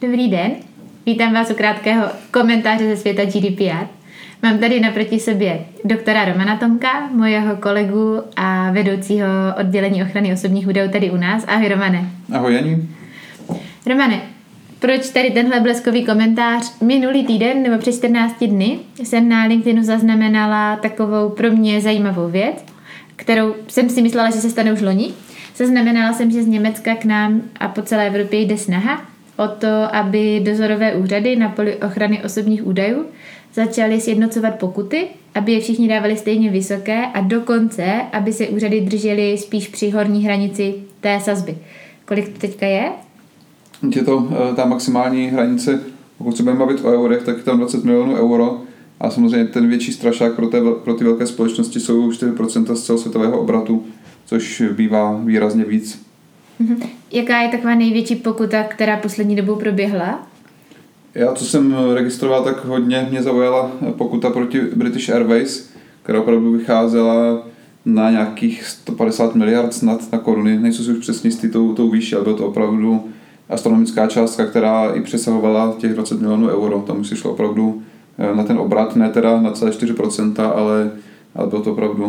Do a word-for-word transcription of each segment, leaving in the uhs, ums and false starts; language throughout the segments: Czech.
Dobrý den, vítám vás u krátkého komentáře ze světa G D P R. Mám tady naproti sobě doktora Romana Tomka, mojeho kolegu a vedoucího oddělení ochrany osobních údajů tady u nás. Ahoj Romane. Ahoj Janí. Romane, proč tady tenhle bleskový komentář? Minulý týden nebo před čtrnácti dny jsem na LinkedInu zaznamenala takovou pro mě zajímavou věc, kterou jsem si myslela, že se stane už loni. Zaznamenala jsem, že z Německa k nám a po celé Evropě jde snaha o to, aby dozorové úřady na poli ochrany osobních údajů začaly sjednocovat pokuty, aby je všichni dávali stejně vysoké a dokonce, aby se úřady držely spíš při horní hranici té sazby. Kolik to teďka je? Je to ta maximální hranice, pokud se budeme bavit o eurech, tak je tam dvacet milionů euro a samozřejmě ten větší strašák pro, té, pro ty velké společnosti jsou čtyři procenta z celosvětového obratu, což bývá výrazně víc. Jaká je taková největší pokuta, která poslední dobou proběhla? Já, co jsem registroval, tak hodně mě zaujala pokuta proti British Airways, která opravdu vycházela na nějakých sto padesát miliard snad na koruny. Nejsou si už přesně s tou, tou výši, ale byla to opravdu astronomická částka, která i přesahovala těch dvacet milionů euro. Tam už si šlo opravdu na ten obrat, ne teda na celé čtyři procenta, ale, ale bylo to opravdu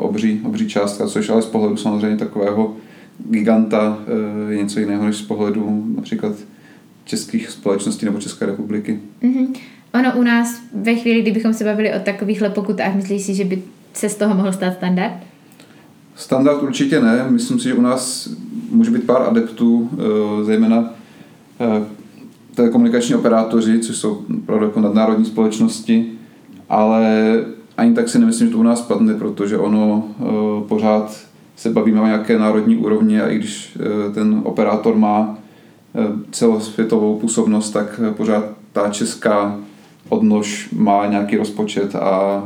obří, obří částka, což ale z pohledu samozřejmě takového giganta je něco jiného než z pohledu například českých společností nebo České republiky. Mm-hmm. Ono u nás ve chvíli, kdybychom se bavili o takovýchhle pokutách, myslíš si, že by se z toho mohl stát standard? Standard určitě ne. Myslím si, že u nás může být pár adeptů, zejména telekomunikační operátoři, což jsou opravdu jako nadnárodní společnosti, ale ani tak si nemyslím, že to u nás padne, protože ono pořád se bavíme o nějaké národní úrovni a i když ten operátor má celosvětovou působnost, tak pořád ta česká odnož má nějaký rozpočet a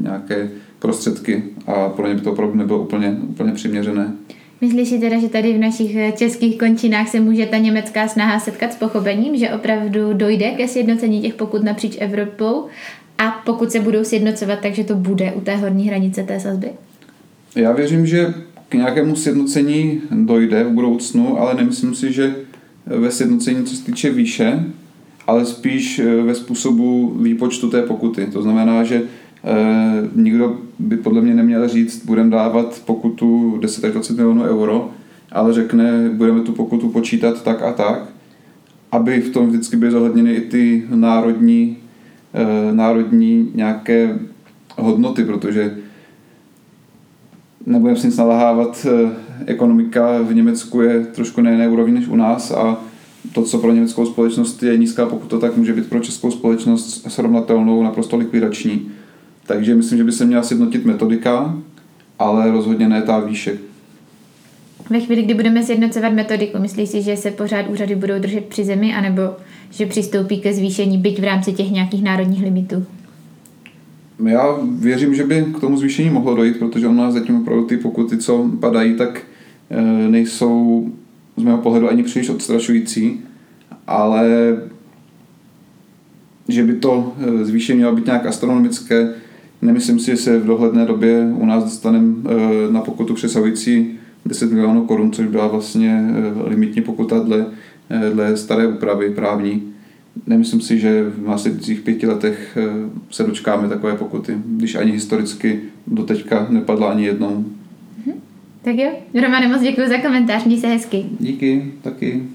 nějaké prostředky a pro ně by to opravdu nebylo úplně, úplně přiměřené. Myslíš si teda, že tady v našich českých končinách se může ta německá snaha setkat s pochopením, že opravdu dojde ke sjednocení těch pokut napříč Evropou a pokud se budou sjednocovat, takže to bude u té horní hranice té sazby? Já věřím, že k nějakému sjednocení dojde v budoucnu, ale nemyslím si, že ve sjednocení, co se týče výše, ale spíš ve způsobu výpočtu té pokuty. To znamená, že e, nikdo by podle mě neměl říct, budeme dávat pokutu deset až dvacet milionů euro, ale řekne, budeme tu pokutu počítat tak a tak, aby v tom vždycky byly zohledněny i ty národní, e, národní nějaké hodnoty, protože nebudeme si nic nalahávat, ekonomika v Německu je trošku na jiné úrovni než u nás a to, co pro německou společnost je nízká pokuta, tak může být pro českou společnost srovnatelnou, naprosto likvidační. Takže myslím, že by se měla sjednotit metodika, ale rozhodně ne ta výše. Ve chvíli, kdy budeme sjednocovat metodiku, myslíš si, že se pořád úřady budou držet při zemi, anebo že přistoupí ke zvýšení, byť v rámci těch nějakých národních limitů? Já věřím, že by k tomu zvýšení mohlo dojít, protože u nás zatím opravdu ty pokuty, co padají, tak nejsou z mého pohledu ani příliš odstrašující, ale že by to zvýšení mělo být nějak astronomické, nemyslím si, že se v dohledné době u nás dostaneme na pokutu přesahující deset milionů korun, což byla vlastně limitní pokuta dle, dle staré úpravy právní. Nemyslím si, že v následujících pěti letech se dočkáme takové pokuty, když ani historicky doteďka nepadla ani jednou. Tak jo, Romane, moc děkuji za komentář, měj se hezky. Díky, taky.